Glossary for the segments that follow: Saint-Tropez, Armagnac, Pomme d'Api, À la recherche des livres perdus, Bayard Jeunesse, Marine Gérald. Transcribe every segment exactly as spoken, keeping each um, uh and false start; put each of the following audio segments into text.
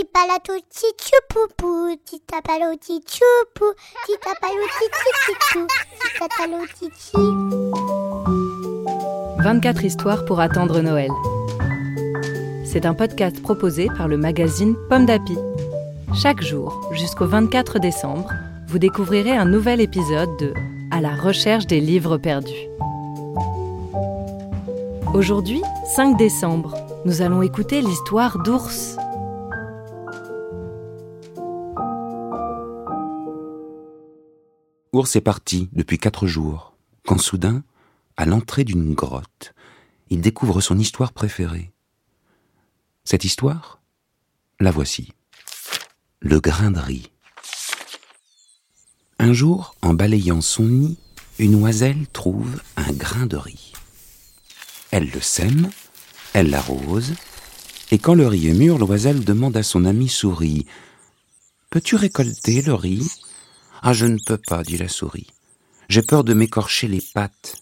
Petit palato, petit choupoupou, petit tapalo, petit choupou, petit tapalo, petit choupoupou, vingt-quatre histoires pour attendre Noël. C'est un podcast proposé par le magazine Pomme d'Api. Chaque jour, jusqu'au vingt-quatre décembre, vous découvrirez un nouvel épisode de « À la recherche des livres perdus ». Aujourd'hui, cinq décembre, nous allons écouter l'histoire d'Ours. Ours est parti depuis quatre jours, quand soudain, à l'entrée d'une grotte, il découvre son histoire préférée. Cette histoire, la voici. Le grain de riz. Un jour, en balayant son nid, une oiselle trouve un grain de riz. Elle le sème, elle l'arrose, et quand le riz est mûr, l'oiselle demande à son amie souris « Peux-tu récolter le riz ?»« Ah, je ne peux pas, dit la souris. J'ai peur de m'écorcher les pattes. »«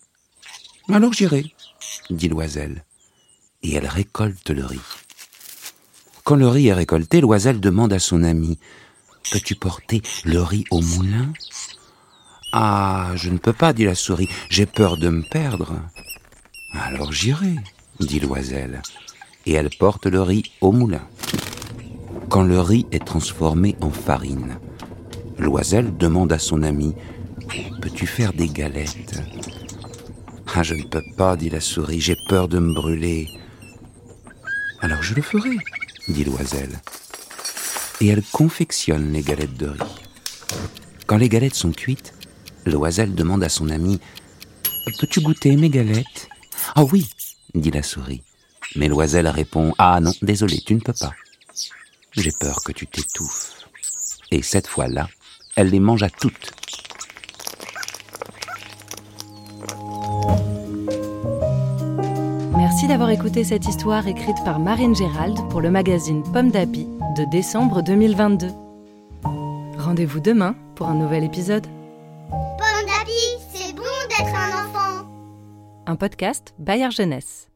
Alors j'irai, dit l'oiselle. » Et elle récolte le riz. Quand le riz est récolté, l'oiselle demande à son amie « Peux-tu porter le riz au moulin ?»« Ah, je ne peux pas, dit la souris. J'ai peur de me perdre. » « Alors j'irai, » dit l'oiselle, et elle porte le riz au moulin. Quand le riz est transformé en farine, l'oiselle demande à son amie « Peux-tu faire des galettes ?»« Ah, je ne peux pas, » dit la souris, « j'ai peur de me brûler. »« Alors je le ferai, » dit l'oiselle. Et elle confectionne les galettes de riz. Quand les galettes sont cuites, l'oiselle demande à son amie « Peux-tu goûter mes galettes ?» « Ah oui, » dit la souris. Mais l'oiselle répond « Ah non, désolé, tu ne peux pas. J'ai peur que tu t'étouffes. » Et cette fois-là, elle les mange à toutes. Merci d'avoir écouté cette histoire écrite par Marine Gérald pour le magazine Pomme d'Api de décembre deux mille vingt-deux. Rendez-vous demain pour un nouvel épisode. Pomme d'Api, c'est bon d'être un enfant. Un podcast Bayard Jeunesse.